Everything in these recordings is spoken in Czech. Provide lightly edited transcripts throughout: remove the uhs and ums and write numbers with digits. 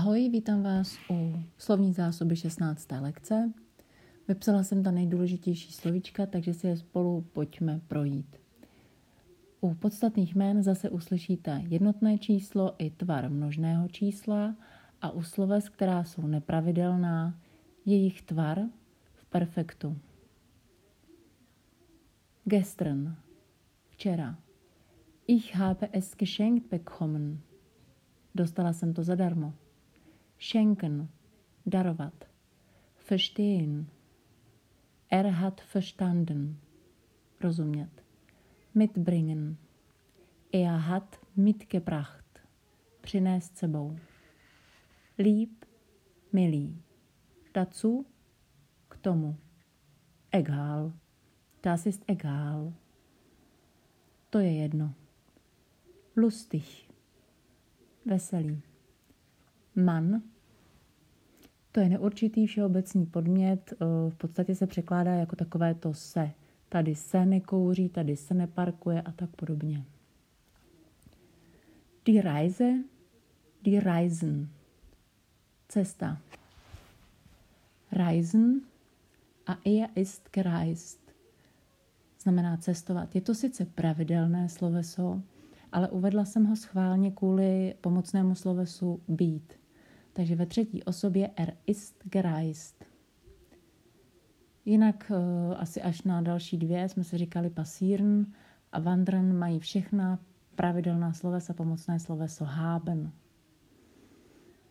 Ahoj, vítám vás u slovní zásoby 16. lekce. Vypsala jsem ta nejdůležitější slovíčka, takže si je spolu pojďme projít. U podstatných jmén zase uslyšíte jednotné číslo i tvar množného čísla a u sloves, která jsou nepravidelná, jejich tvar v perfektu. Gestern, včera. Ich habe es geschenkt bekommen. Dostala jsem to zadarmo. Schenken, darovat. Verstehen, er hat verstanden, rozumět. Mitbringen, er hat mitgebracht, přinést sebou. Lieb, milý. Dazu, k tomu. Egal, das ist egal. To je jedno. Lustig, veselý. Man, to je neurčitý všeobecný podmět, v podstatě se překládá jako takové to se. Tady se nekouří, tady se neparkuje a tak podobně. Die Reise, die Reisen, cesta. Reisen a er ist gereist, znamená cestovat. Je to sice pravidelné sloveso, ale uvedla jsem ho schválně kvůli pomocnému slovesu být. Takže ve třetí osobě er ist gereist. Jinak asi až na další dvě jsme si říkali passieren a wandern mají všechna pravidelná slovesa, pomocné sloveso haben.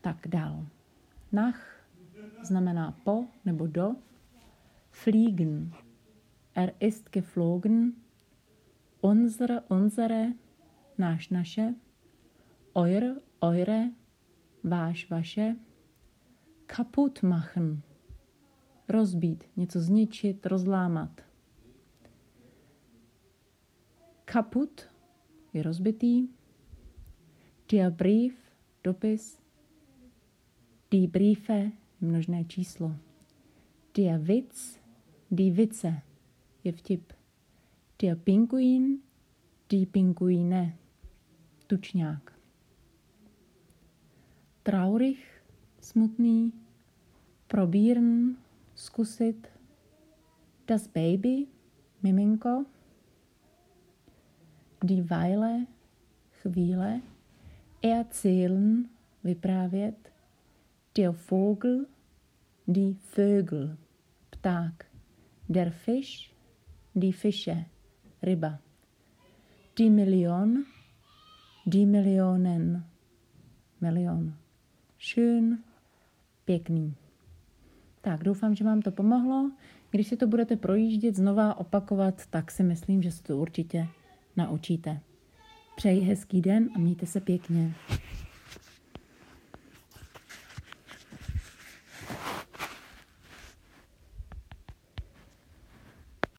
Tak dál. Nach znamená po nebo do. Fliegen. Er ist geflogen. Unsere. Náš, naše. Euer, eure. Váš, vaše. Kaputt machen. Rozbít, něco zničit, rozlámat. Kaputt je rozbitý. Der Brief, dopis. Die Briefe, množné číslo. Der Witz, die Witze, je vtip. Der Pinguin, die Pinguine, tučňák. Traurig, smutný. Probieren, zkusit. Das Baby, miminko. Die Weile, chvíle. Erzählen, vyprávět. Der Vogel, die Vögel, pták. Der Fisch, die Fische, ryba. Die Million, die Millionen, milion. Schön, pěkný. Tak, doufám, že vám to pomohlo. Když si to budete projíždět, znova opakovat, tak si myslím, že se to určitě naučíte. Přeji hezký den a mějte se pěkně.